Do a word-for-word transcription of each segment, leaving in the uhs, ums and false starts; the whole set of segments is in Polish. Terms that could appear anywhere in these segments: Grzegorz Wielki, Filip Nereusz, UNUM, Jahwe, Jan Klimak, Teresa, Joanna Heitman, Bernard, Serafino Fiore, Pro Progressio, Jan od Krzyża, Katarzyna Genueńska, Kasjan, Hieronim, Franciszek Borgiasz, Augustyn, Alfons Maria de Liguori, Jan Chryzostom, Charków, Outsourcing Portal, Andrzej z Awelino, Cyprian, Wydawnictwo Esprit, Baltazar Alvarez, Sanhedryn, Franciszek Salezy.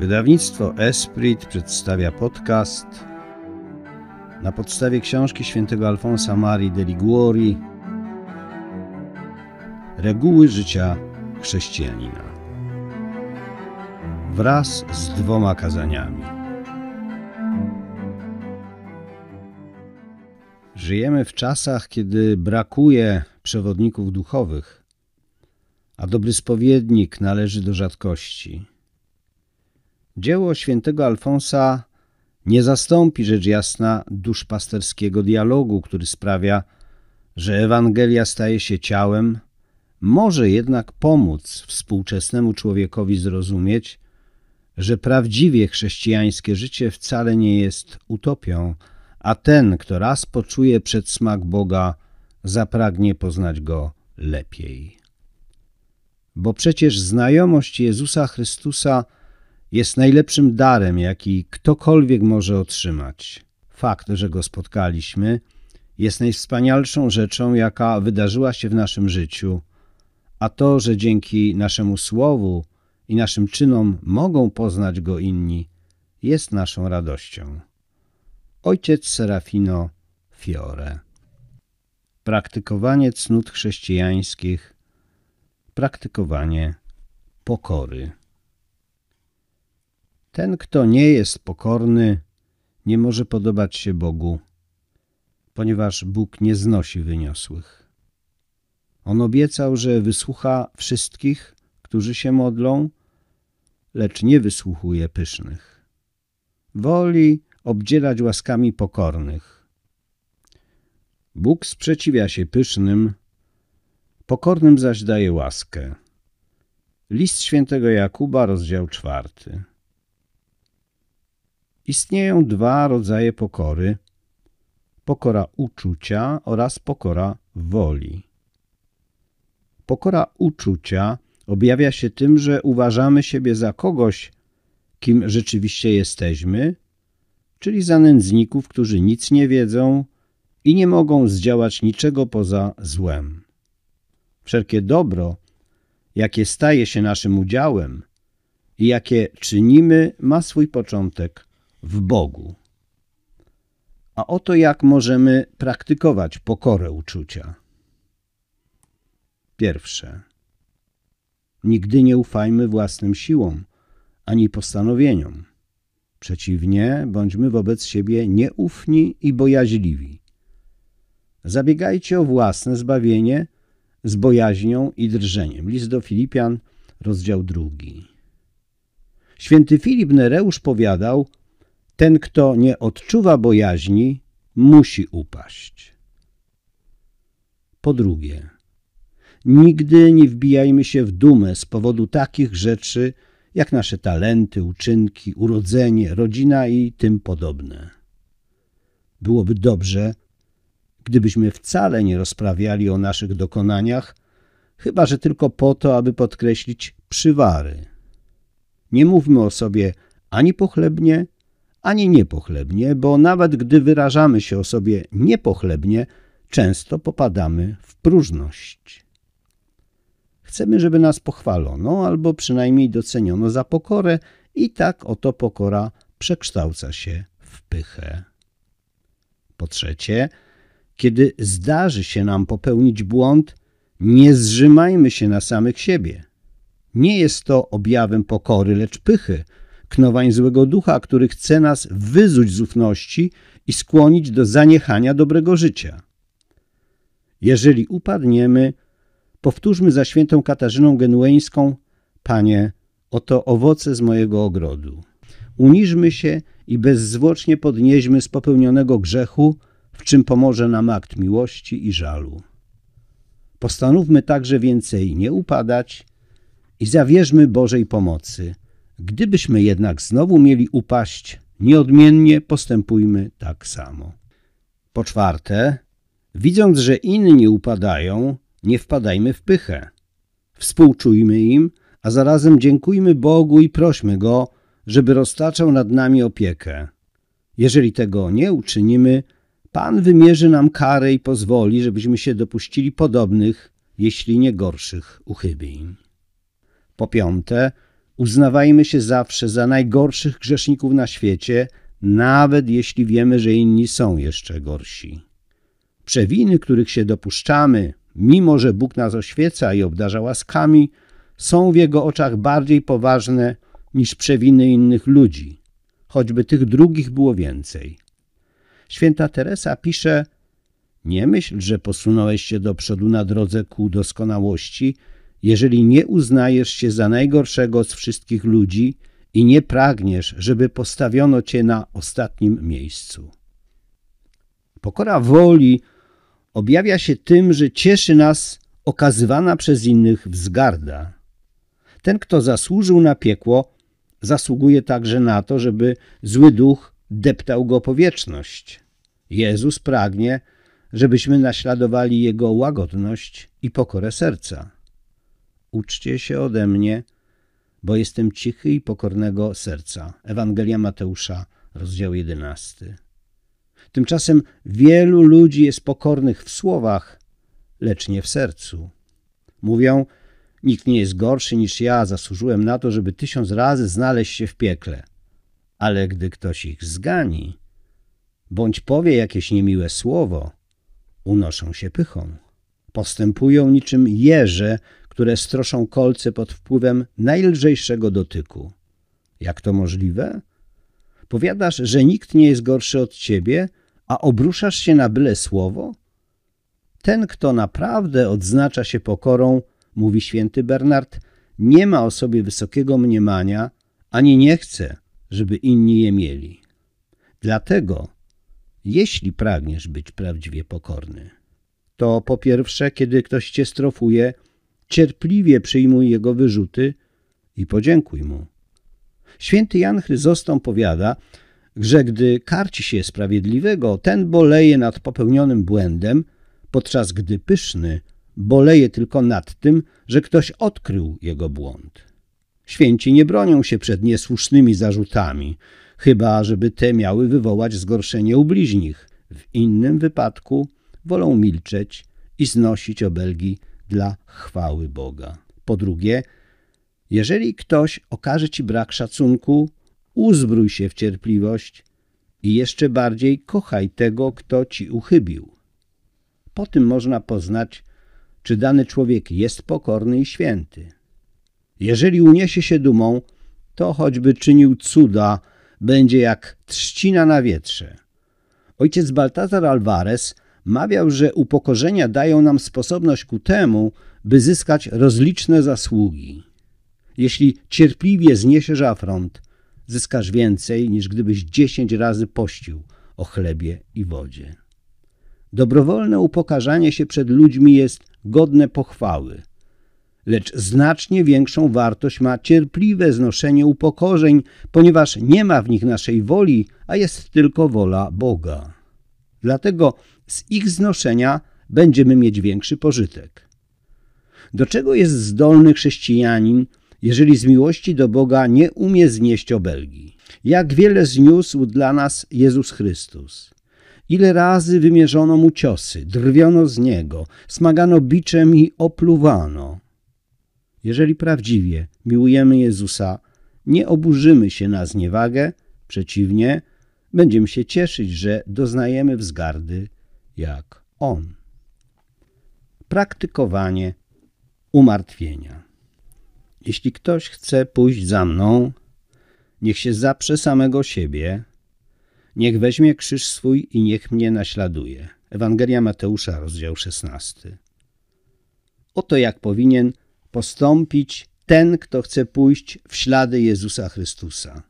Wydawnictwo Esprit przedstawia podcast na podstawie książki świętego Alfonsa Marii de Liguori Reguły życia chrześcijanina wraz z dwoma kazaniami. Żyjemy w czasach, kiedy brakuje przewodników duchowych, a dobry spowiednik należy do rzadkości. Dzieło świętego Alfonsa nie zastąpi rzecz jasna duszpasterskiego dialogu, który sprawia, że Ewangelia staje się ciałem, może jednak pomóc współczesnemu człowiekowi zrozumieć, że prawdziwie chrześcijańskie życie wcale nie jest utopią, a ten, kto raz poczuje przedsmak Boga, zapragnie poznać Go lepiej. Bo przecież znajomość Jezusa Chrystusa jest najlepszym darem, jaki ktokolwiek może otrzymać. Fakt, że Go spotkaliśmy, jest najwspanialszą rzeczą, jaka wydarzyła się w naszym życiu, a to, że dzięki naszemu słowu i naszym czynom mogą poznać Go inni, jest naszą radością. Ojciec Serafino Fiore. Praktykowanie cnót chrześcijańskich, praktykowanie pokory. Ten, kto nie jest pokorny, nie może podobać się Bogu, ponieważ Bóg nie znosi wyniosłych. On obiecał, że wysłucha wszystkich, którzy się modlą, lecz nie wysłuchuje pysznych. Woli obdzielać łaskami pokornych. Bóg sprzeciwia się pysznym, pokornym zaś daje łaskę. List świętego Jakuba, rozdział czwarty. Istnieją dwa rodzaje pokory: pokora uczucia oraz pokora woli. Pokora uczucia objawia się tym, że uważamy siebie za kogoś, kim rzeczywiście jesteśmy, czyli za nędzników, którzy nic nie wiedzą i nie mogą zdziałać niczego poza złem. Wszelkie dobro, jakie staje się naszym udziałem i jakie czynimy, ma swój początek w Bogu. A oto jak możemy praktykować pokorę uczucia. Pierwsze. Nigdy nie ufajmy własnym siłom ani postanowieniom. Przeciwnie, bądźmy wobec siebie nieufni i bojaźliwi. Zabiegajcie o własne zbawienie z bojaźnią i drżeniem. List do Filipian, rozdział drugi. Święty Filip Nereusz powiadał: ten, kto nie odczuwa bojaźni, musi upaść. Po drugie, nigdy nie wbijajmy się w dumę z powodu takich rzeczy, jak nasze talenty, uczynki, urodzenie, rodzina i tym podobne. Byłoby dobrze, gdybyśmy wcale nie rozprawiali o naszych dokonaniach, chyba że tylko po to, aby podkreślić przywary. Nie mówmy o sobie ani pochlebnie, ani niepochlebnie, bo nawet gdy wyrażamy się o sobie niepochlebnie, często popadamy w próżność. Chcemy, żeby nas pochwalono albo przynajmniej doceniono za pokorę i tak oto pokora przekształca się w pychę. Po trzecie, kiedy zdarzy się nam popełnić błąd, nie zżymajmy się na samych siebie. Nie jest to objawem pokory, lecz pychy, knowań złego ducha, który chce nas wyzuć z ufności i skłonić do zaniechania dobrego życia. Jeżeli upadniemy, powtórzmy za świętą Katarzyną Genueńską: Panie, oto owoce z mojego ogrodu. Uniżmy się i bezzwłocznie podnieśmy z popełnionego grzechu, w czym pomoże nam akt miłości i żalu. Postanówmy także więcej nie upadać i zawierzmy Bożej pomocy. Gdybyśmy jednak znowu mieli upaść, nieodmiennie postępujmy tak samo. Po czwarte, widząc, że inni upadają, nie wpadajmy w pychę. Współczujmy im, a zarazem dziękujmy Bogu i prośmy Go, żeby roztaczał nad nami opiekę. Jeżeli tego nie uczynimy, Pan wymierzy nam karę i pozwoli, żebyśmy się dopuścili podobnych, jeśli nie gorszych uchybień. Po piąte, uznawajmy się zawsze za najgorszych grzeszników na świecie, nawet jeśli wiemy, że inni są jeszcze gorsi. Przewiny, których się dopuszczamy, mimo że Bóg nas oświeca i obdarza łaskami, są w Jego oczach bardziej poważne niż przewiny innych ludzi, choćby tych drugich było więcej. Święta Teresa pisze: nie myśl, że posunąłeś się do przodu na drodze ku doskonałości, jeżeli nie uznajesz się za najgorszego z wszystkich ludzi i nie pragniesz, żeby postawiono cię na ostatnim miejscu. Pokora woli objawia się tym, że cieszy nas okazywana przez innych wzgarda. Ten, kto zasłużył na piekło, zasługuje także na to, żeby zły duch deptał go po wieczność. Jezus pragnie, żebyśmy naśladowali Jego łagodność i pokorę serca. Uczcie się ode mnie, bo jestem cichy i pokornego serca. Ewangelia Mateusza, rozdział jedenasty. Tymczasem wielu ludzi jest pokornych w słowach, lecz nie w sercu. Mówią: nikt nie jest gorszy niż ja, zasłużyłem na to, żeby tysiąc razy znaleźć się w piekle. Ale gdy ktoś ich zgani, bądź powie jakieś niemiłe słowo, unoszą się pychą. Postępują niczym jeże, które stroszą kolce pod wpływem najlżejszego dotyku. Jak to możliwe? Powiadasz, że nikt nie jest gorszy od ciebie, a obruszasz się na byle słowo? Ten, kto naprawdę odznacza się pokorą, mówi święty Bernard, nie ma o sobie wysokiego mniemania, ani nie chce, żeby inni je mieli. Dlatego, jeśli pragniesz być prawdziwie pokorny, to po pierwsze, kiedy ktoś cię strofuje, cierpliwie przyjmuj jego wyrzuty i podziękuj mu. Święty Jan Chryzostom powiada, że gdy karci się sprawiedliwego, ten boleje nad popełnionym błędem, podczas gdy pyszny boleje tylko nad tym, że ktoś odkrył jego błąd. Święci nie bronią się przed niesłusznymi zarzutami, chyba żeby te miały wywołać zgorszenie u bliźnich. W innym wypadku wolą milczeć i znosić obelgi dla chwały Boga. Po drugie, jeżeli ktoś okaże ci brak szacunku, uzbrój się w cierpliwość i jeszcze bardziej kochaj tego, kto ci uchybił. Po tym można poznać, czy dany człowiek jest pokorny i święty. Jeżeli uniesie się dumą, to choćby czynił cuda, będzie jak trzcina na wietrze. Ojciec Baltazar Alvarez mawiał, że upokorzenia dają nam sposobność ku temu, by zyskać rozliczne zasługi. Jeśli cierpliwie zniesiesz afront, zyskasz więcej, niż gdybyś dziesięć razy pościł o chlebie i wodzie. Dobrowolne upokarzanie się przed ludźmi jest godne pochwały, lecz znacznie większą wartość ma cierpliwe znoszenie upokorzeń, ponieważ nie ma w nich naszej woli, a jest tylko wola Boga. Dlatego z ich znoszenia będziemy mieć większy pożytek. Do czego jest zdolny chrześcijanin, jeżeli z miłości do Boga nie umie znieść obelgi? Jak wiele zniósł dla nas Jezus Chrystus. Ile razy wymierzono mu ciosy, drwiono z niego, smagano biczem i opluwano. Jeżeli prawdziwie miłujemy Jezusa, nie oburzymy się na zniewagę, przeciwnie, będziemy się cieszyć, że doznajemy wzgardy jak On. Praktykowanie umartwienia. Jeśli ktoś chce pójść za mną, niech się zaprze samego siebie, niech weźmie krzyż swój i niech mnie naśladuje. Ewangelia Mateusza, rozdział szesnasty. Oto jak powinien postąpić ten, kto chce pójść w ślady Jezusa Chrystusa.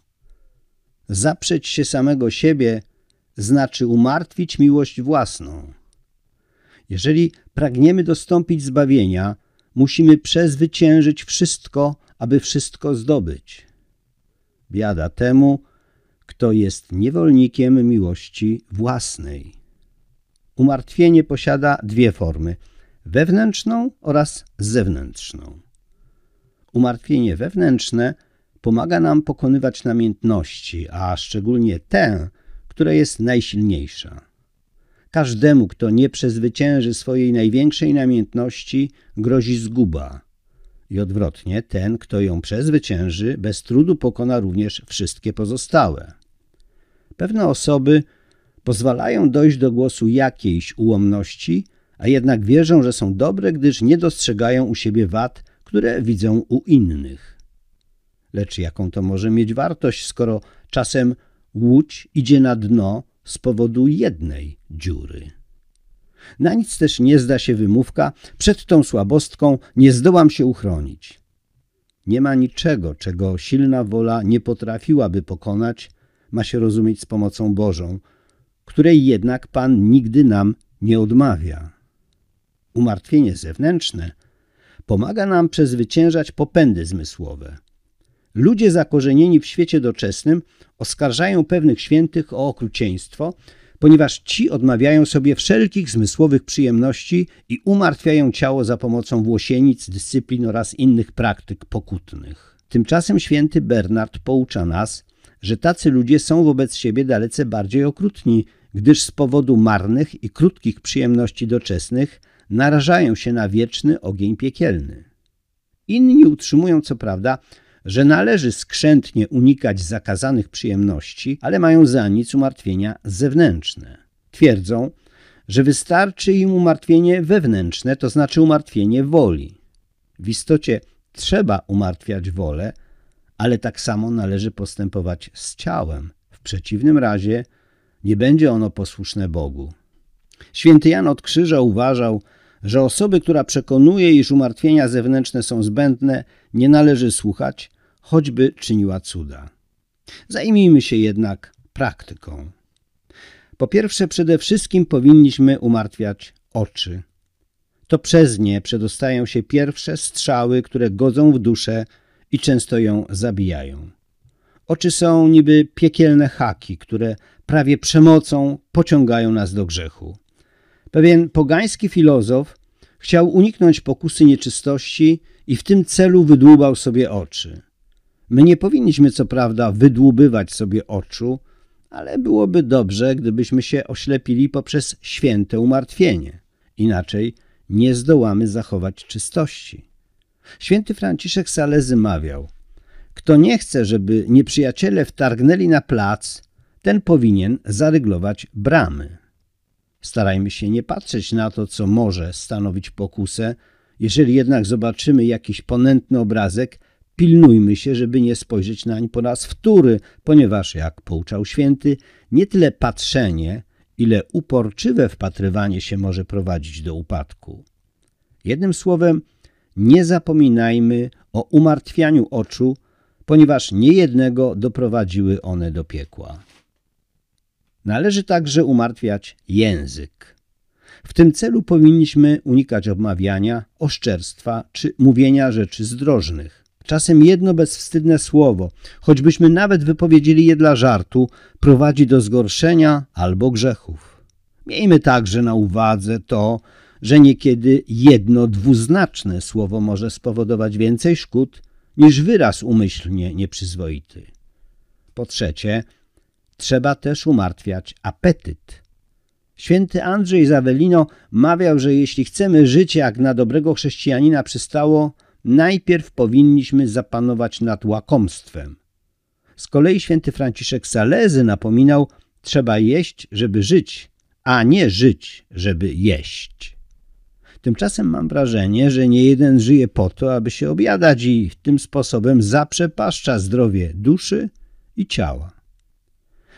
Zaprzeć się samego siebie znaczy umartwić miłość własną. Jeżeli pragniemy dostąpić zbawienia, musimy przezwyciężyć wszystko, aby wszystko zdobyć. Biada temu, kto jest niewolnikiem miłości własnej. Umartwienie posiada dwie formy: wewnętrzną oraz zewnętrzną. Umartwienie wewnętrzne pomaga nam pokonywać namiętności, a szczególnie tę, która jest najsilniejsza. Każdemu, kto nie przezwycięży swojej największej namiętności, grozi zguba. I odwrotnie, ten, kto ją przezwycięży, bez trudu pokona również wszystkie pozostałe. Pewne osoby pozwalają dojść do głosu jakiejś ułomności, a jednak wierzą, że są dobre, gdyż nie dostrzegają u siebie wad, które widzą u innych. Lecz jaką to może mieć wartość, skoro czasem łódź idzie na dno z powodu jednej dziury? Na nic też nie zda się wymówka, przed tą słabostką nie zdołam się uchronić. Nie ma niczego, czego silna wola nie potrafiłaby pokonać, ma się rozumieć z pomocą Bożą, której jednak Pan nigdy nam nie odmawia. Umartwienie zewnętrzne pomaga nam przezwyciężać popędy zmysłowe. Ludzie zakorzenieni w świecie doczesnym oskarżają pewnych świętych o okrucieństwo, ponieważ ci odmawiają sobie wszelkich zmysłowych przyjemności i umartwiają ciało za pomocą włosienic, dyscyplin oraz innych praktyk pokutnych. Tymczasem święty Bernard poucza nas, że tacy ludzie są wobec siebie dalece bardziej okrutni, gdyż z powodu marnych i krótkich przyjemności doczesnych narażają się na wieczny ogień piekielny. Inni utrzymują co prawda, że należy skrzętnie unikać zakazanych przyjemności, ale mają za nic umartwienia zewnętrzne. Twierdzą, że wystarczy im umartwienie wewnętrzne, to znaczy umartwienie woli. W istocie trzeba umartwiać wolę, ale tak samo należy postępować z ciałem. W przeciwnym razie nie będzie ono posłuszne Bogu. Święty Jan od Krzyża uważał, że osoby, która przekonuje, iż umartwienia zewnętrzne są zbędne, nie należy słuchać, choćby czyniła cuda. Zajmijmy się jednak praktyką. Po pierwsze, przede wszystkim powinniśmy umartwiać oczy. To przez nie przedostają się pierwsze strzały, które godzą w duszę i często ją zabijają. Oczy są niby piekielne haki, które prawie przemocą pociągają nas do grzechu. Pewien pogański filozof chciał uniknąć pokusy nieczystości i w tym celu wydłubał sobie oczy. My nie powinniśmy co prawda wydłubywać sobie oczu, ale byłoby dobrze, gdybyśmy się oślepili poprzez święte umartwienie. Inaczej nie zdołamy zachować czystości. Święty Franciszek Salezy mawiał: kto nie chce, żeby nieprzyjaciele wtargnęli na plac, ten powinien zaryglować bramy. Starajmy się nie patrzeć na to, co może stanowić pokusę. Jeżeli jednak zobaczymy jakiś ponętny obrazek, pilnujmy się, żeby nie spojrzeć nań po raz wtóry, ponieważ, jak pouczał święty, nie tyle patrzenie, ile uporczywe wpatrywanie się może prowadzić do upadku. Jednym słowem, nie zapominajmy o umartwianiu oczu, ponieważ niejednego doprowadziły one do piekła. Należy także umartwiać język. W tym celu powinniśmy unikać obmawiania, oszczerstwa czy mówienia rzeczy zdrożnych. Czasem jedno bezwstydne słowo, choćbyśmy nawet wypowiedzieli je dla żartu, prowadzi do zgorszenia albo grzechów. Miejmy także na uwadze to, że niekiedy jedno dwuznaczne słowo może spowodować więcej szkód niż wyraz umyślnie nieprzyzwoity. Po trzecie, trzeba też umartwiać apetyt. Święty Andrzej z Awelino mawiał, że jeśli chcemy żyć, jak na dobrego chrześcijanina przystało, najpierw powinniśmy zapanować nad łakomstwem. Z kolei święty Franciszek Salezy napominał, trzeba jeść, żeby żyć, a nie żyć, żeby jeść. Tymczasem mam wrażenie, że niejeden żyje po to, aby się objadać i tym sposobem zaprzepaszcza zdrowie duszy i ciała.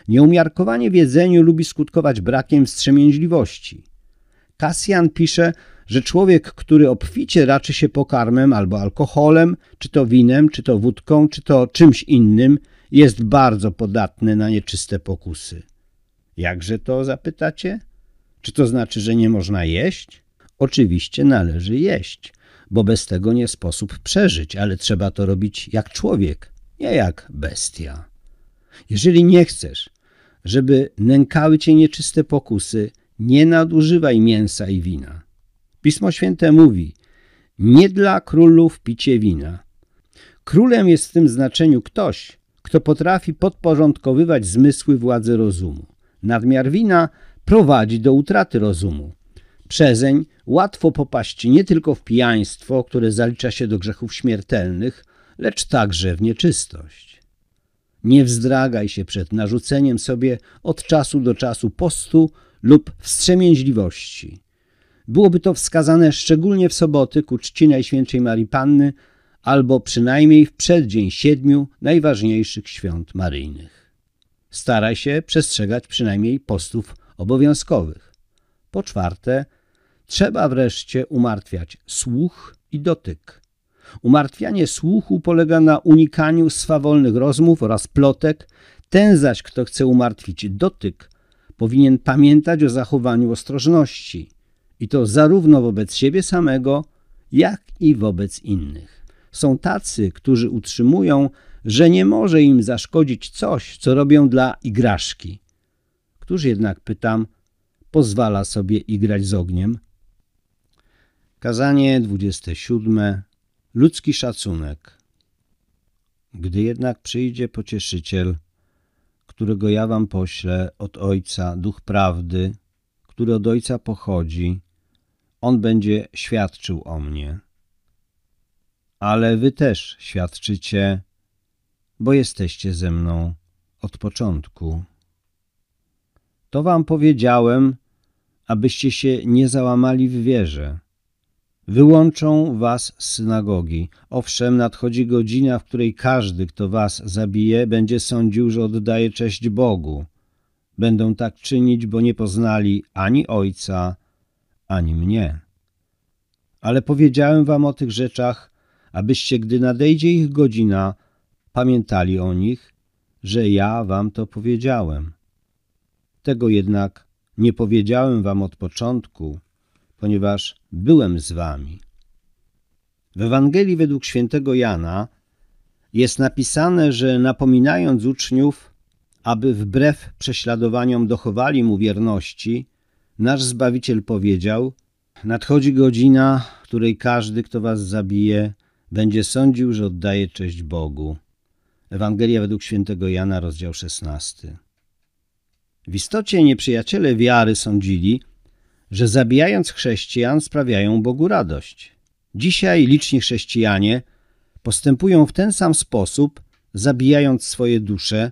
Nieumiarkowanie w jedzeniu lubi skutkować brakiem wstrzemięźliwości. Kasjan pisze, że człowiek, który obficie raczy się pokarmem albo alkoholem, czy to winem, czy to wódką, czy to czymś innym, jest bardzo podatny na nieczyste pokusy. Jakże to, zapytacie? Czy to znaczy, że nie można jeść? Oczywiście należy jeść, bo bez tego nie sposób przeżyć, ale trzeba to robić jak człowiek, nie jak bestia. Jeżeli nie chcesz, żeby nękały cię nieczyste pokusy, nie nadużywaj mięsa i wina. Pismo Święte mówi, nie dla królów picie wina. Królem jest w tym znaczeniu ktoś, kto potrafi podporządkowywać zmysły władzy rozumu. Nadmiar wina prowadzi do utraty rozumu. Przezeń łatwo popaść nie tylko w pijaństwo, które zalicza się do grzechów śmiertelnych, lecz także w nieczystość. Nie wzdragaj się przed narzuceniem sobie od czasu do czasu postu lub wstrzemięźliwości. Byłoby to wskazane szczególnie w soboty ku czci Najświętszej Marii Panny albo przynajmniej w przeddzień siedmiu najważniejszych świąt maryjnych. Staraj się przestrzegać przynajmniej postów obowiązkowych. Po czwarte, trzeba wreszcie umartwiać słuch i dotyk. Umartwianie słuchu polega na unikaniu swawolnych rozmów oraz plotek, ten zaś, kto chce umartwić dotyk, powinien pamiętać o zachowaniu ostrożności i to zarówno wobec siebie samego, jak i wobec innych. Są tacy, którzy utrzymują, że nie może im zaszkodzić coś, co robią dla igraszki. Któż jednak, pytam, pozwala sobie igrać z ogniem? Kazanie dwudzieste siódme. Ludzki szacunek. Gdy jednak przyjdzie Pocieszyciel, którego ja wam poślę od Ojca, Duch Prawdy, który od Ojca pochodzi, on będzie świadczył o mnie. Ale wy też świadczycie, bo jesteście ze mną od początku. To wam powiedziałem, abyście się nie załamali w wierze. Wyłączą was z synagogi. Owszem, nadchodzi godzina, w której każdy, kto was zabije, będzie sądził, że oddaje cześć Bogu. Będą tak czynić, bo nie poznali ani Ojca, ani mnie. Ale powiedziałem wam o tych rzeczach, abyście, gdy nadejdzie ich godzina, pamiętali o nich, że ja wam to powiedziałem. Tego jednak nie powiedziałem wam od początku, ponieważ byłem z wami. W Ewangelii według świętego Jana jest napisane, że napominając uczniów, aby wbrew prześladowaniom dochowali mu wierności, nasz Zbawiciel powiedział: nadchodzi godzina, w której każdy, kto was zabije, będzie sądził, że oddaje cześć Bogu. Ewangelia według świętego Jana, rozdział szesnasty. W istocie nieprzyjaciele wiary sądzili, że zabijając chrześcijan sprawiają Bogu radość. Dzisiaj liczni chrześcijanie postępują w ten sam sposób, zabijając swoje dusze,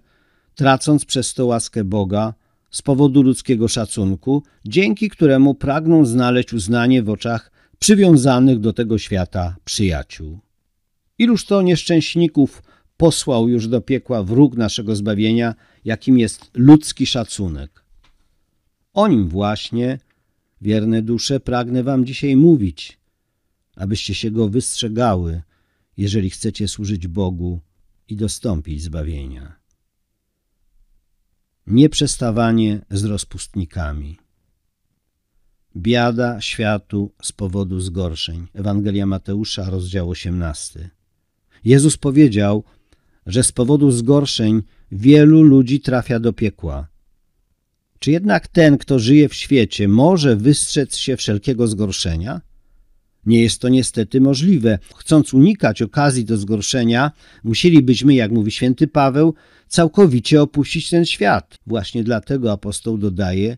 tracąc przez to łaskę Boga z powodu ludzkiego szacunku, dzięki któremu pragną znaleźć uznanie w oczach przywiązanych do tego świata przyjaciół. Iluż to nieszczęśników posłał już do piekła wróg naszego zbawienia, jakim jest ludzki szacunek. O nim właśnie, wierne dusze, pragnę wam dzisiaj mówić, abyście się go wystrzegały, jeżeli chcecie służyć Bogu i dostąpić zbawienia. Nieprzestawanie z rozpustnikami. Biada światu z powodu zgorszeń. Ewangelia Mateusza, rozdział osiemnasty. Jezus powiedział, że z powodu zgorszeń wielu ludzi trafia do piekła. Czy jednak ten, kto żyje w świecie, może wystrzec się wszelkiego zgorszenia? Nie jest to niestety możliwe. Chcąc unikać okazji do zgorszenia, musielibyśmy, jak mówi święty Paweł, całkowicie opuścić ten świat. Właśnie dlatego apostoł dodaje: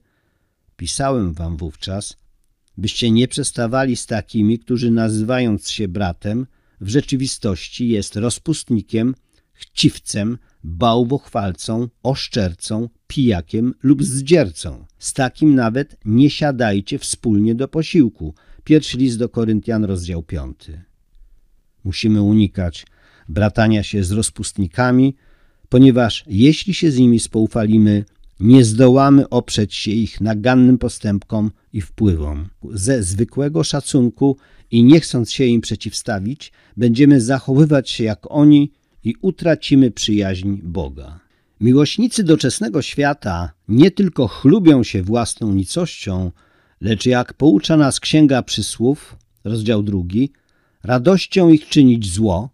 pisałem wam wówczas, byście nie przestawali z takimi, którzy nazywając się bratem, w rzeczywistości jest rozpustnikiem, chciwcem, bałwochwalcą, oszczercą, pijakiem lub zdziercą. Z takim nawet nie siadajcie wspólnie do posiłku. Pierwszy list do Koryntian, rozdział piąty. Musimy unikać bratania się z rozpustnikami, ponieważ jeśli się z nimi spoufalimy, nie zdołamy oprzeć się ich nagannym postępkom i wpływom. Ze zwykłego szacunku i nie chcąc się im przeciwstawić, będziemy zachowywać się jak oni i utracimy przyjaźń Boga. Miłośnicy doczesnego świata nie tylko chlubią się własną nicością, lecz jak poucza nas Księga Przysłów, rozdział drugi, radością ich czynić zło,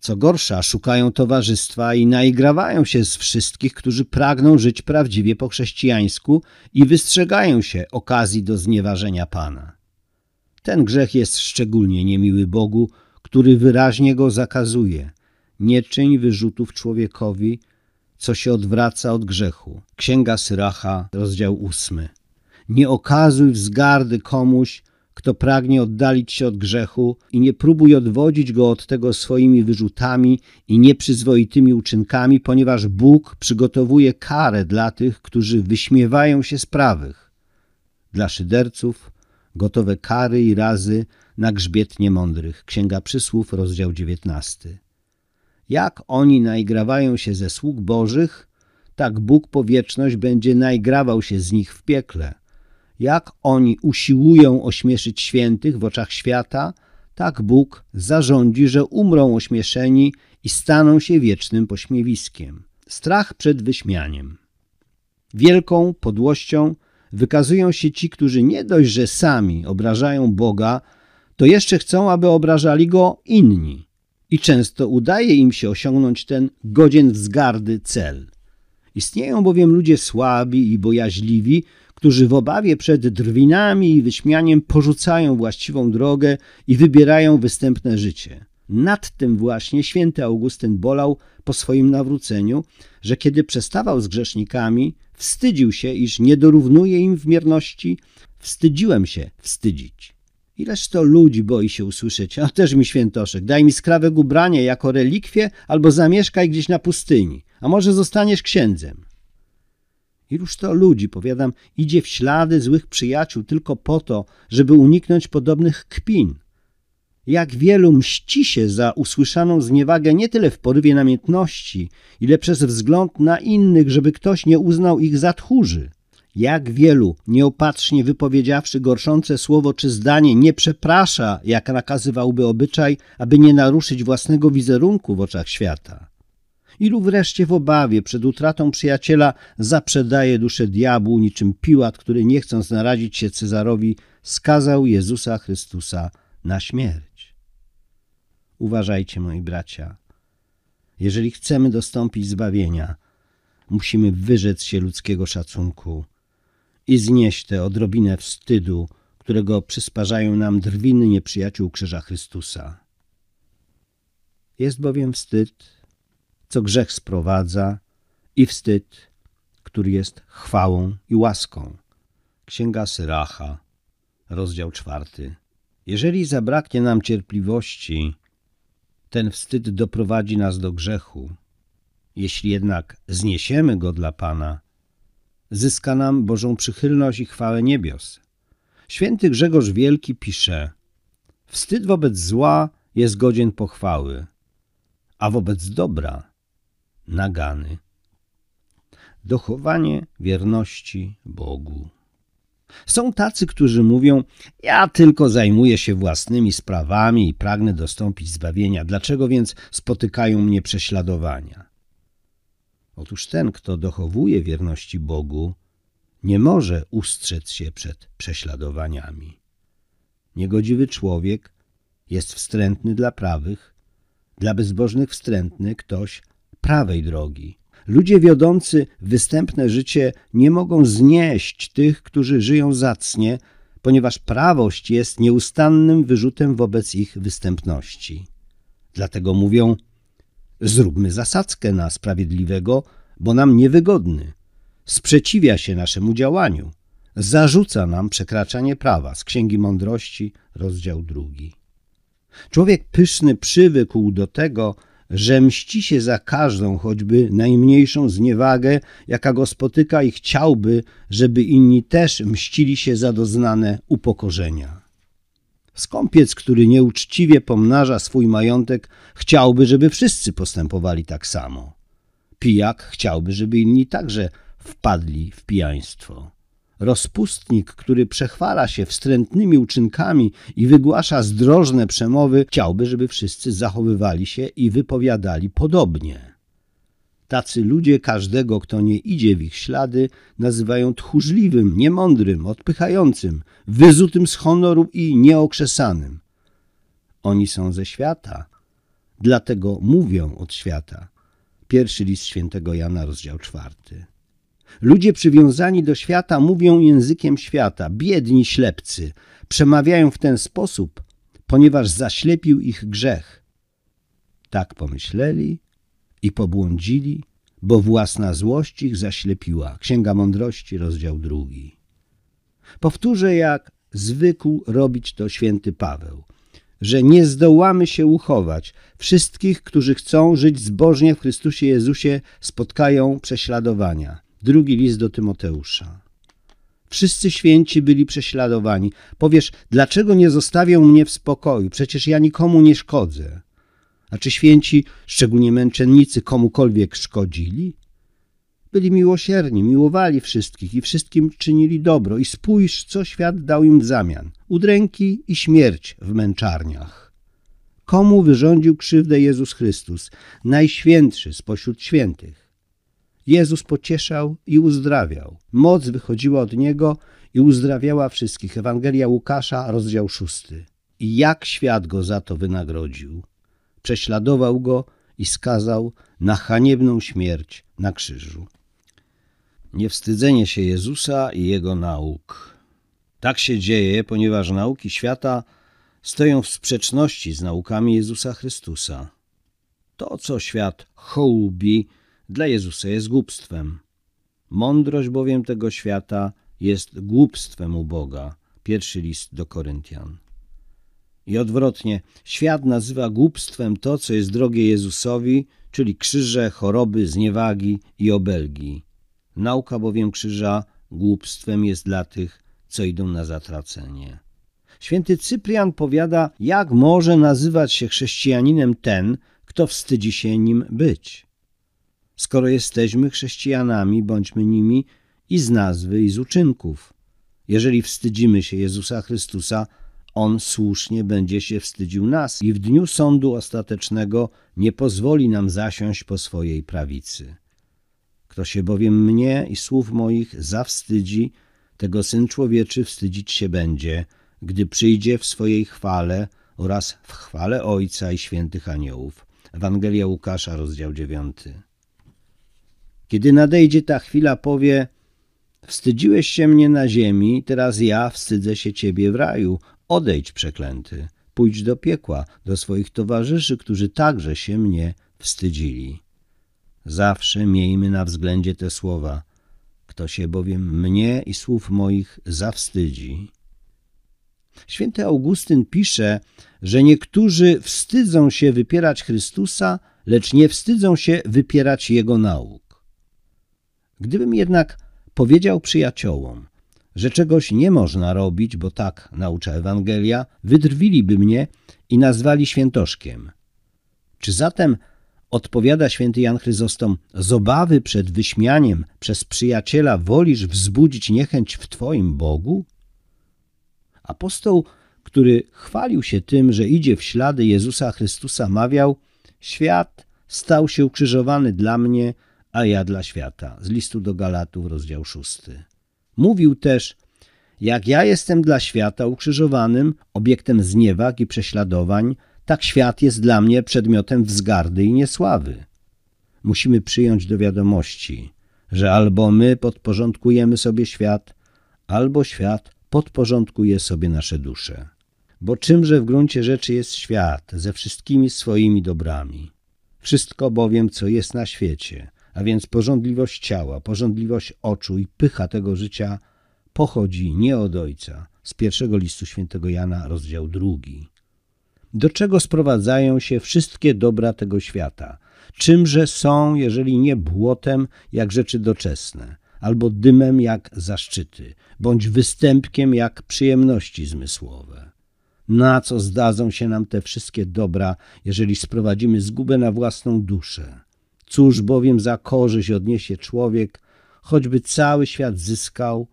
co gorsza, szukają towarzystwa i naigrawają się z wszystkich, którzy pragną żyć prawdziwie po chrześcijańsku i wystrzegają się okazji do znieważenia Pana. Ten grzech jest szczególnie niemiły Bogu, który wyraźnie go zakazuje. Nie czyń wyrzutów człowiekowi, co się odwraca od grzechu. Księga Syracha, rozdział ósmy. Nie okazuj wzgardy komuś, kto pragnie oddalić się od grzechu, i nie próbuj odwodzić go od tego swoimi wyrzutami i nieprzyzwoitymi uczynkami, ponieważ Bóg przygotowuje karę dla tych, którzy wyśmiewają się z prawych, dla szyderców gotowe kary i razy na grzbiet niemądrych. Księga Przysłów, rozdział dziewiętnasty. Jak oni naigrawają się ze sług bożych, tak Bóg po wieczność będzie naigrawał się z nich w piekle. Jak oni usiłują ośmieszyć świętych w oczach świata, tak Bóg zarządzi, że umrą ośmieszeni i staną się wiecznym pośmiewiskiem. Strach przed wyśmianiem. Wielką podłością wykazują się ci, którzy nie dość, że sami obrażają Boga, to jeszcze chcą, aby obrażali Go inni. I często udaje im się osiągnąć ten godzien wzgardy cel. Istnieją bowiem ludzie słabi i bojaźliwi, którzy w obawie przed drwinami i wyśmianiem porzucają właściwą drogę i wybierają występne życie. Nad tym właśnie święty Augustyn bolał po swoim nawróceniu, że kiedy przestawał z grzesznikami, wstydził się, iż nie dorównuje im w mierności. Wstydziłem się wstydzić. Ileż to ludzi boi się usłyszeć: a też mi świętoszek, daj mi skrawek ubrania jako relikwie, albo zamieszkaj gdzieś na pustyni, a może zostaniesz księdzem. Iluż to ludzi, powiadam, idzie w ślady złych przyjaciół tylko po to, żeby uniknąć podobnych kpin. Jak wielu mści się za usłyszaną zniewagę nie tyle w porywie namiętności, ile przez wzgląd na innych, żeby ktoś nie uznał ich za tchórzy. Jak wielu, nieopatrznie wypowiedziawszy gorszące słowo czy zdanie, nie przeprasza, jak nakazywałby obyczaj, aby nie naruszyć własnego wizerunku w oczach świata. Ilu wreszcie w obawie przed utratą przyjaciela zaprzedaje duszę diabłu, niczym Piłat, który, nie chcąc narazić się Cezarowi, skazał Jezusa Chrystusa na śmierć. Uważajcie, moi bracia, jeżeli chcemy dostąpić zbawienia, musimy wyrzec się ludzkiego szacunku i znieść tę odrobinę wstydu, którego przysparzają nam drwiny nieprzyjaciół krzyża Chrystusa. Jest bowiem wstyd, co grzech sprowadza, i wstyd, który jest chwałą i łaską. Księga Syracha, rozdział czwarty. Jeżeli zabraknie nam cierpliwości, ten wstyd doprowadzi nas do grzechu. Jeśli jednak zniesiemy go dla Pana, zyska nam Bożą przychylność i chwałę niebios. Święty Grzegorz Wielki pisze: wstyd wobec zła jest godzien pochwały, a wobec dobra nagany. Dochowanie wierności Bogu. Są tacy, którzy mówią: ja tylko zajmuję się własnymi sprawami i pragnę dostąpić zbawienia, dlaczego więc spotykają mnie prześladowania? Otóż ten, kto dochowuje wierności Bogu, nie może ustrzec się przed prześladowaniami. Niegodziwy człowiek jest wstrętny dla prawych, dla bezbożnych wstrętny ktoś prawej drogi. Ludzie wiodący występne życie nie mogą znieść tych, którzy żyją zacnie, ponieważ prawość jest nieustannym wyrzutem wobec ich występności. Dlatego mówią: zróbmy zasadzkę na sprawiedliwego, bo nam niewygodny. Sprzeciwia się naszemu działaniu. Zarzuca nam przekraczanie prawa. Z Księgi Mądrości, rozdział drugi. Człowiek pyszny przywykł do tego, że mści się za każdą, choćby najmniejszą zniewagę, jaka go spotyka, i chciałby, żeby inni też mścili się za doznane upokorzenia. Skąpiec, który nieuczciwie pomnaża swój majątek, chciałby, żeby wszyscy postępowali tak samo. Pijak chciałby, żeby inni także wpadli w pijaństwo. Rozpustnik, który przechwala się wstrętnymi uczynkami i wygłasza zdrożne przemowy, chciałby, żeby wszyscy zachowywali się i wypowiadali podobnie. Tacy ludzie każdego, kto nie idzie w ich ślady, nazywają tchórzliwym, niemądrym, odpychającym, wyzutym z honoru i nieokrzesanym. Oni są ze świata, dlatego mówią od świata. Pierwszy list świętego Jana, rozdział czwarty. Ludzie przywiązani do świata mówią językiem świata, biedni ślepcy. Przemawiają w ten sposób, ponieważ zaślepił ich grzech. Tak pomyśleli i pobłądzili, bo własna złość ich zaślepiła. Księga Mądrości, rozdział drugi. Powtórzę, jak zwykł robić to święty Paweł, że nie zdołamy się uchować. Wszystkich, którzy chcą żyć zbożnie w Chrystusie Jezusie, spotkają prześladowania. Drugi list do Tymoteusza. Wszyscy święci byli prześladowani. Powiesz, dlaczego nie zostawią mnie w spokoju? Przecież ja nikomu nie szkodzę. A czy święci, szczególnie męczennicy, komukolwiek szkodzili? Byli miłosierni, miłowali wszystkich i wszystkim czynili dobro. I spójrz, co świat dał im w zamian. Udręki i śmierć w męczarniach. Komu wyrządził krzywdę Jezus Chrystus, najświętszy spośród świętych? Jezus pocieszał i uzdrawiał. Moc wychodziła od Niego i uzdrawiała wszystkich. Ewangelia Łukasza, rozdział szósty. I jak świat Go za to wynagrodził? Prześladował Go i skazał na haniebną śmierć na krzyżu. Niewstydzenie się Jezusa i Jego nauk. Tak się dzieje, ponieważ nauki świata stoją w sprzeczności z naukami Jezusa Chrystusa. To, co świat hołubi, dla Jezusa jest głupstwem. Mądrość bowiem tego świata jest głupstwem u Boga. Pierwszy list do Koryntian. I odwrotnie, świat nazywa głupstwem to, co jest drogie Jezusowi, czyli krzyże, choroby, zniewagi i obelgi. Nauka bowiem krzyża głupstwem jest dla tych, co idą na zatracenie. Święty Cyprian powiada, jak może nazywać się chrześcijaninem ten, kto wstydzi się nim być. Skoro jesteśmy chrześcijanami, bądźmy nimi i z nazwy, i z uczynków. Jeżeli wstydzimy się Jezusa Chrystusa, On słusznie będzie się wstydził nas i w dniu sądu ostatecznego nie pozwoli nam zasiąść po swojej prawicy. Kto się bowiem mnie i słów moich zawstydzi, tego Syn Człowieczy wstydzić się będzie, gdy przyjdzie w swojej chwale oraz w chwale Ojca i świętych aniołów. Ewangelia Łukasza, rozdział dziewiąty. Kiedy nadejdzie ta chwila, powie: wstydziłeś się mnie na ziemi, teraz ja wstydzę się ciebie w raju. Odejdź, przeklęty, pójdź do piekła, do swoich towarzyszy, którzy także się mnie wstydzili. Zawsze miejmy na względzie te słowa. Kto się bowiem mnie i słów moich zawstydzi. Święty Augustyn pisze, że niektórzy wstydzą się wypierać Chrystusa, lecz nie wstydzą się wypierać Jego nauk. Gdybym jednak powiedział przyjaciołom, że czegoś nie można robić, bo tak naucza Ewangelia, wydrwiliby mnie i nazwali świętoszkiem. Czy zatem, odpowiada święty Jan Chryzostom, z obawy przed wyśmianiem przez przyjaciela wolisz wzbudzić niechęć w Twoim Bogu? Apostoł, który chwalił się tym, że idzie w ślady Jezusa Chrystusa, mawiał: świat stał się ukrzyżowany dla mnie, a ja dla świata. Z listu do Galatów, rozdział szósty. Mówił też: jak ja jestem dla świata ukrzyżowanym, obiektem zniewag i prześladowań, tak świat jest dla mnie przedmiotem wzgardy i niesławy. Musimy przyjąć do wiadomości, że albo my podporządkujemy sobie świat, albo świat podporządkuje sobie nasze dusze. Bo czymże w gruncie rzeczy jest świat ze wszystkimi swoimi dobrami? Wszystko bowiem, co jest na świecie, a więc pożądliwość ciała, pożądliwość oczu i pycha tego życia, pochodzi nie od Ojca. Z pierwszego listu świętego Jana, rozdział drugi. Do czego sprowadzają się wszystkie dobra tego świata? Czymże są, jeżeli nie błotem, jak rzeczy doczesne, albo dymem, jak zaszczyty, bądź występkiem, jak przyjemności zmysłowe? Na co zdadzą się nam te wszystkie dobra, jeżeli sprowadzimy zgubę na własną duszę? Cóż bowiem za korzyść odniesie człowiek, choćby cały świat zyskał,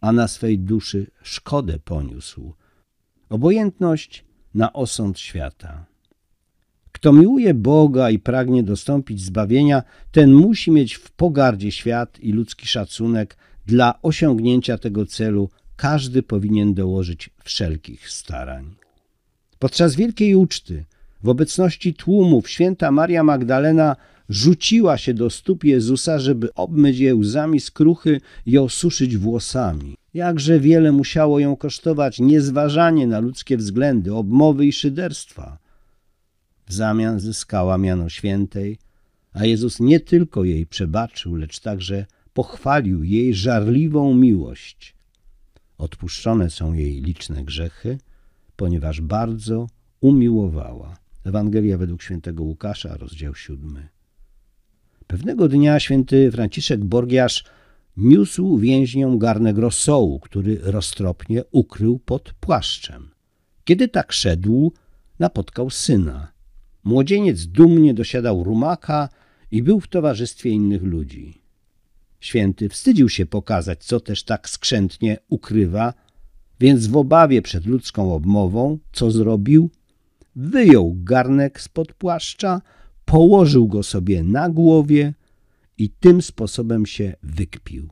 a na swej duszy szkodę poniósł. Obojętność na osąd świata. Kto miłuje Boga i pragnie dostąpić zbawienia, ten musi mieć w pogardzie świat i ludzki szacunek. Dla osiągnięcia tego celu każdy powinien dołożyć wszelkich starań. Podczas wielkiej uczty, w obecności tłumów, święta Maria Magdalena rzuciła się do stóp Jezusa, żeby obmyć je łzami skruchy i osuszyć włosami. Jakże wiele musiało ją kosztować niezważanie na ludzkie względy, obmowy i szyderstwa. W zamian zyskała miano świętej, a Jezus nie tylko jej przebaczył, lecz także pochwalił jej żarliwą miłość. Odpuszczone są jej liczne grzechy, ponieważ bardzo umiłowała. Ewangelia według świętego Łukasza, rozdział siódmy. Pewnego dnia święty Franciszek Borgiasz niósł więźniom garnek rosołu, który roztropnie ukrył pod płaszczem. Kiedy tak szedł, napotkał syna. Młodzieniec dumnie dosiadał rumaka i był w towarzystwie innych ludzi. Święty wstydził się pokazać, co też tak skrzętnie ukrywa, więc w obawie przed ludzką obmową, co zrobił? Wyjął garnek spod płaszcza, położył go sobie na głowie i tym sposobem się wykpił.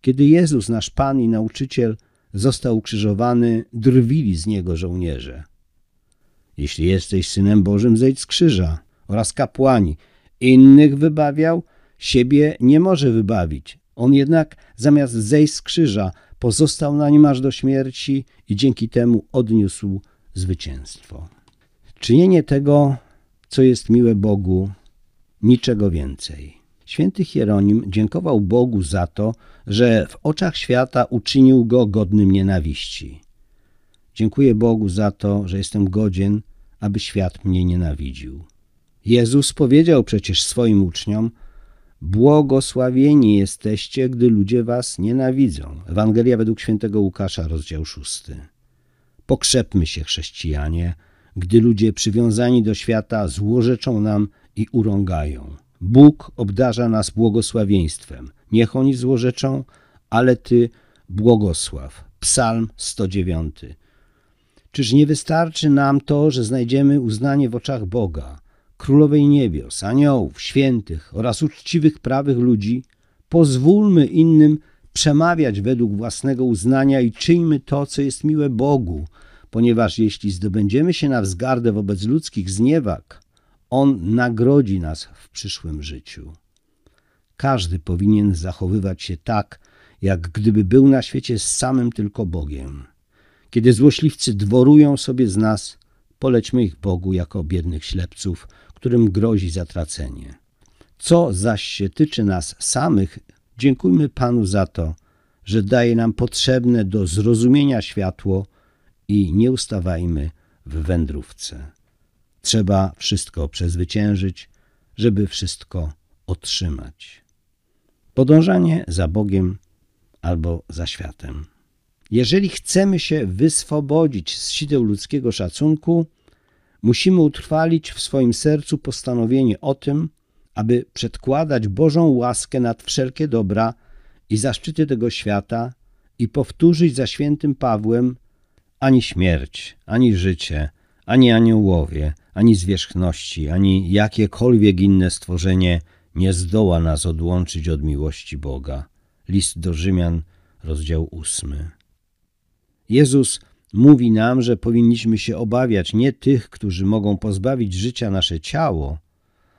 Kiedy Jezus, nasz Pan i Nauczyciel, został ukrzyżowany, drwili z Niego żołnierze. Jeśli jesteś Synem Bożym, zejdź z krzyża. Oraz kapłani. Innych wybawiał, siebie nie może wybawić. On jednak zamiast zejść z krzyża, pozostał na nim aż do śmierci i dzięki temu odniósł zwycięstwo. Czynienie tego, co jest miłe Bogu, niczego więcej. Święty Hieronim dziękował Bogu za to, że w oczach świata uczynił go godnym nienawiści. Dziękuję Bogu za to, że jestem godzien, aby świat mnie nienawidził. Jezus powiedział przecież swoim uczniom: błogosławieni jesteście, gdy ludzie was nienawidzą. Ewangelia według świętego Łukasza, rozdział szósty. Pokrzepmy się, chrześcijanie, gdy ludzie przywiązani do świata złorzeczą nam i urągają. Bóg obdarza nas błogosławieństwem. Niech oni złorzeczą, ale Ty błogosław. Psalm sto dziewiąty. Czyż nie wystarczy nam to, że znajdziemy uznanie w oczach Boga, Królowej Niebios, aniołów, świętych oraz uczciwych, prawych ludzi? Pozwólmy innym przemawiać według własnego uznania i czyńmy to, co jest miłe Bogu, ponieważ jeśli zdobędziemy się na wzgardę wobec ludzkich zniewag, On nagrodzi nas w przyszłym życiu. Każdy powinien zachowywać się tak, jak gdyby był na świecie z samym tylko Bogiem. Kiedy złośliwcy dworują sobie z nas, polećmy ich Bogu jako biednych ślepców, którym grozi zatracenie. Co zaś się tyczy nas samych, dziękujmy Panu za to, że daje nam potrzebne do zrozumienia światło i nie ustawajmy w wędrówce. Trzeba wszystko przezwyciężyć, żeby wszystko otrzymać. Podążanie za Bogiem albo za światem. Jeżeli chcemy się wyswobodzić z sideł ludzkiego szacunku, musimy utrwalić w swoim sercu postanowienie o tym, aby przedkładać Bożą łaskę nad wszelkie dobra i zaszczyty tego świata i powtórzyć za świętym Pawłem: ani śmierć, ani życie, ani aniołowie, ani zwierzchności, ani jakiekolwiek inne stworzenie nie zdoła nas odłączyć od miłości Boga. List do Rzymian, rozdział ósmy. Jezus mówi nam, że powinniśmy się obawiać nie tych, którzy mogą pozbawić życia nasze ciało,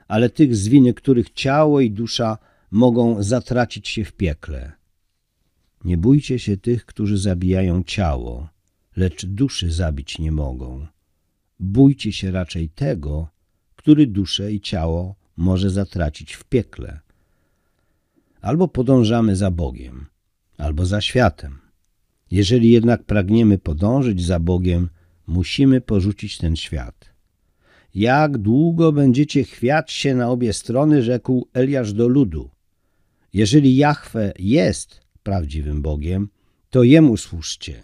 ale tych, z winy których ciało i dusza mogą zatracić się w piekle. Nie bójcie się tych, którzy zabijają ciało, lecz duszy zabić nie mogą. Bójcie się raczej tego, który duszę i ciało może zatracić w piekle. Albo podążamy za Bogiem, albo za światem. Jeżeli jednak pragniemy podążyć za Bogiem, musimy porzucić ten świat. Jak długo będziecie chwiać się na obie strony, rzekł Eliasz do ludu. Jeżeli Jahwe jest prawdziwym Bogiem, to Jemu służcie,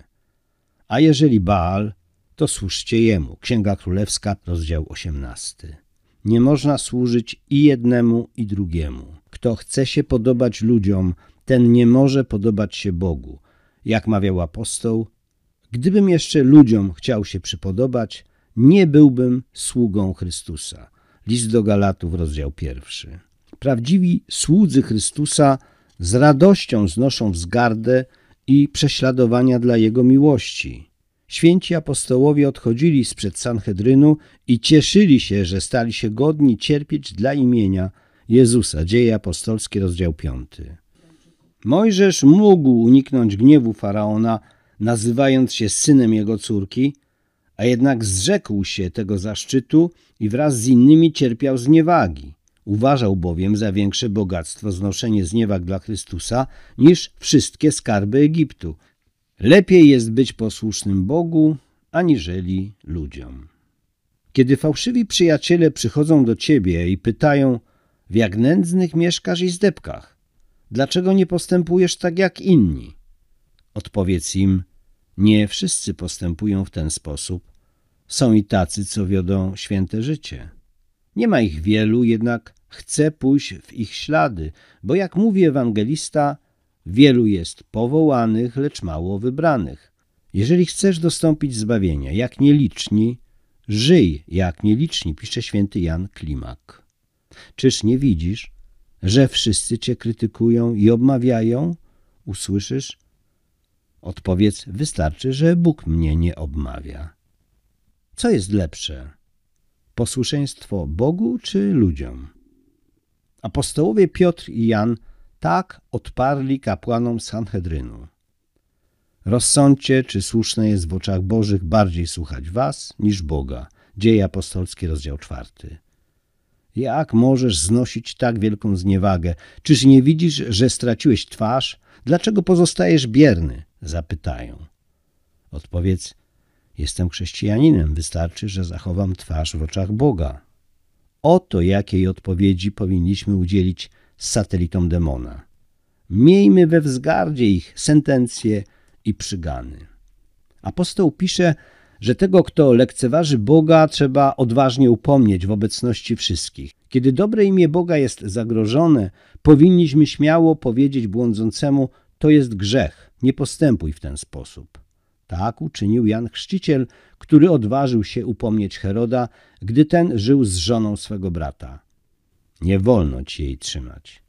a jeżeli Baal, to służcie Jemu. Księga Królewska, rozdział osiemnasty. Nie można służyć i jednemu, i drugiemu. Kto chce się podobać ludziom, ten nie może podobać się Bogu. Jak mawiał apostoł: gdybym jeszcze ludziom chciał się przypodobać, nie byłbym sługą Chrystusa. List do Galatów, rozdział pierwszy. Prawdziwi słudzy Chrystusa z radością znoszą wzgardę i prześladowania dla Jego miłości. Święci apostołowie odchodzili sprzed Sanhedrynu i cieszyli się, że stali się godni cierpieć dla imienia Jezusa. Dzieje apostolskie, rozdział piąty. Mojżesz mógł uniknąć gniewu faraona, nazywając się synem jego córki, a jednak zrzekł się tego zaszczytu i wraz z innymi cierpiał zniewagi. Uważał bowiem za większe bogactwo znoszenie zniewag dla Chrystusa niż wszystkie skarby Egiptu. Lepiej jest być posłusznym Bogu, aniżeli ludziom. Kiedy fałszywi przyjaciele przychodzą do ciebie i pytają, w jak nędznych mieszkasz i zdebkach, dlaczego nie postępujesz tak jak inni? Odpowiedz im, nie wszyscy postępują w ten sposób. Są i tacy, co wiodą święte życie. Nie ma ich wielu, jednak chcę pójść w ich ślady, bo jak mówi ewangelista, wielu jest powołanych, lecz mało wybranych. Jeżeli chcesz dostąpić zbawienia, jak nieliczni, żyj jak nieliczni, pisze święty Jan Klimak. Czyż nie widzisz, że wszyscy cię krytykują i obmawiają? Usłyszysz? Odpowiedz, wystarczy, że Bóg mnie nie obmawia. Co jest lepsze? Posłuszeństwo Bogu czy ludziom? Apostołowie Piotr i Jan tak odparli kapłanom Sanhedrynu. Rozsądźcie, czy słuszne jest w oczach Bożych bardziej słuchać was niż Boga. Dzieje apostolskie, rozdział czwarty. Jak możesz znosić tak wielką zniewagę? Czyż nie widzisz, że straciłeś twarz? Dlaczego pozostajesz bierny? Zapytają. Odpowiedz, jestem chrześcijaninem, wystarczy, że zachowam twarz w oczach Boga. Oto jakiej odpowiedzi powinniśmy udzielić satelitom demona. Miejmy we wzgardzie ich sentencje i przygany. Apostoł pisze, że tego, kto lekceważy Boga, trzeba odważnie upomnieć w obecności wszystkich. Kiedy dobre imię Boga jest zagrożone, powinniśmy śmiało powiedzieć błądzącemu, to jest grzech, nie postępuj w ten sposób. Tak uczynił Jan Chrzciciel, który odważył się upomnieć Heroda, gdy ten żył z żoną swego brata. Nie wolno ci jej trzymać.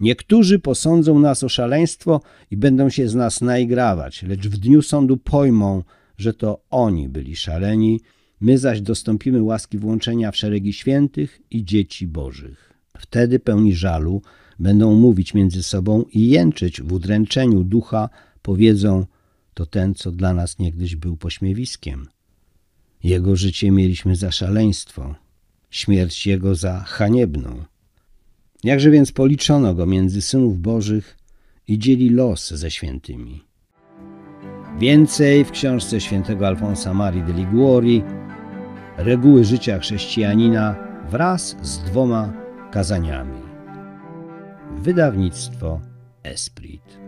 Niektórzy posądzą nas o szaleństwo i będą się z nas naigrawać, lecz w dniu sądu pojmą, że to oni byli szaleni, my zaś dostąpimy łaski włączenia w szeregi świętych i dzieci bożych. Wtedy pełni żalu będą mówić między sobą i jęczyć w udręczeniu ducha, powiedzą, to ten, co dla nas niegdyś był pośmiewiskiem. Jego życie mieliśmy za szaleństwo, śmierć jego za haniebną. Jakże więc policzono go między synów bożych i dzieli los ze świętymi. Więcej w książce świętego Alfonsa Marii de Liguori Reguły życia chrześcijanina wraz z dwoma kazaniami. Wydawnictwo Esprit.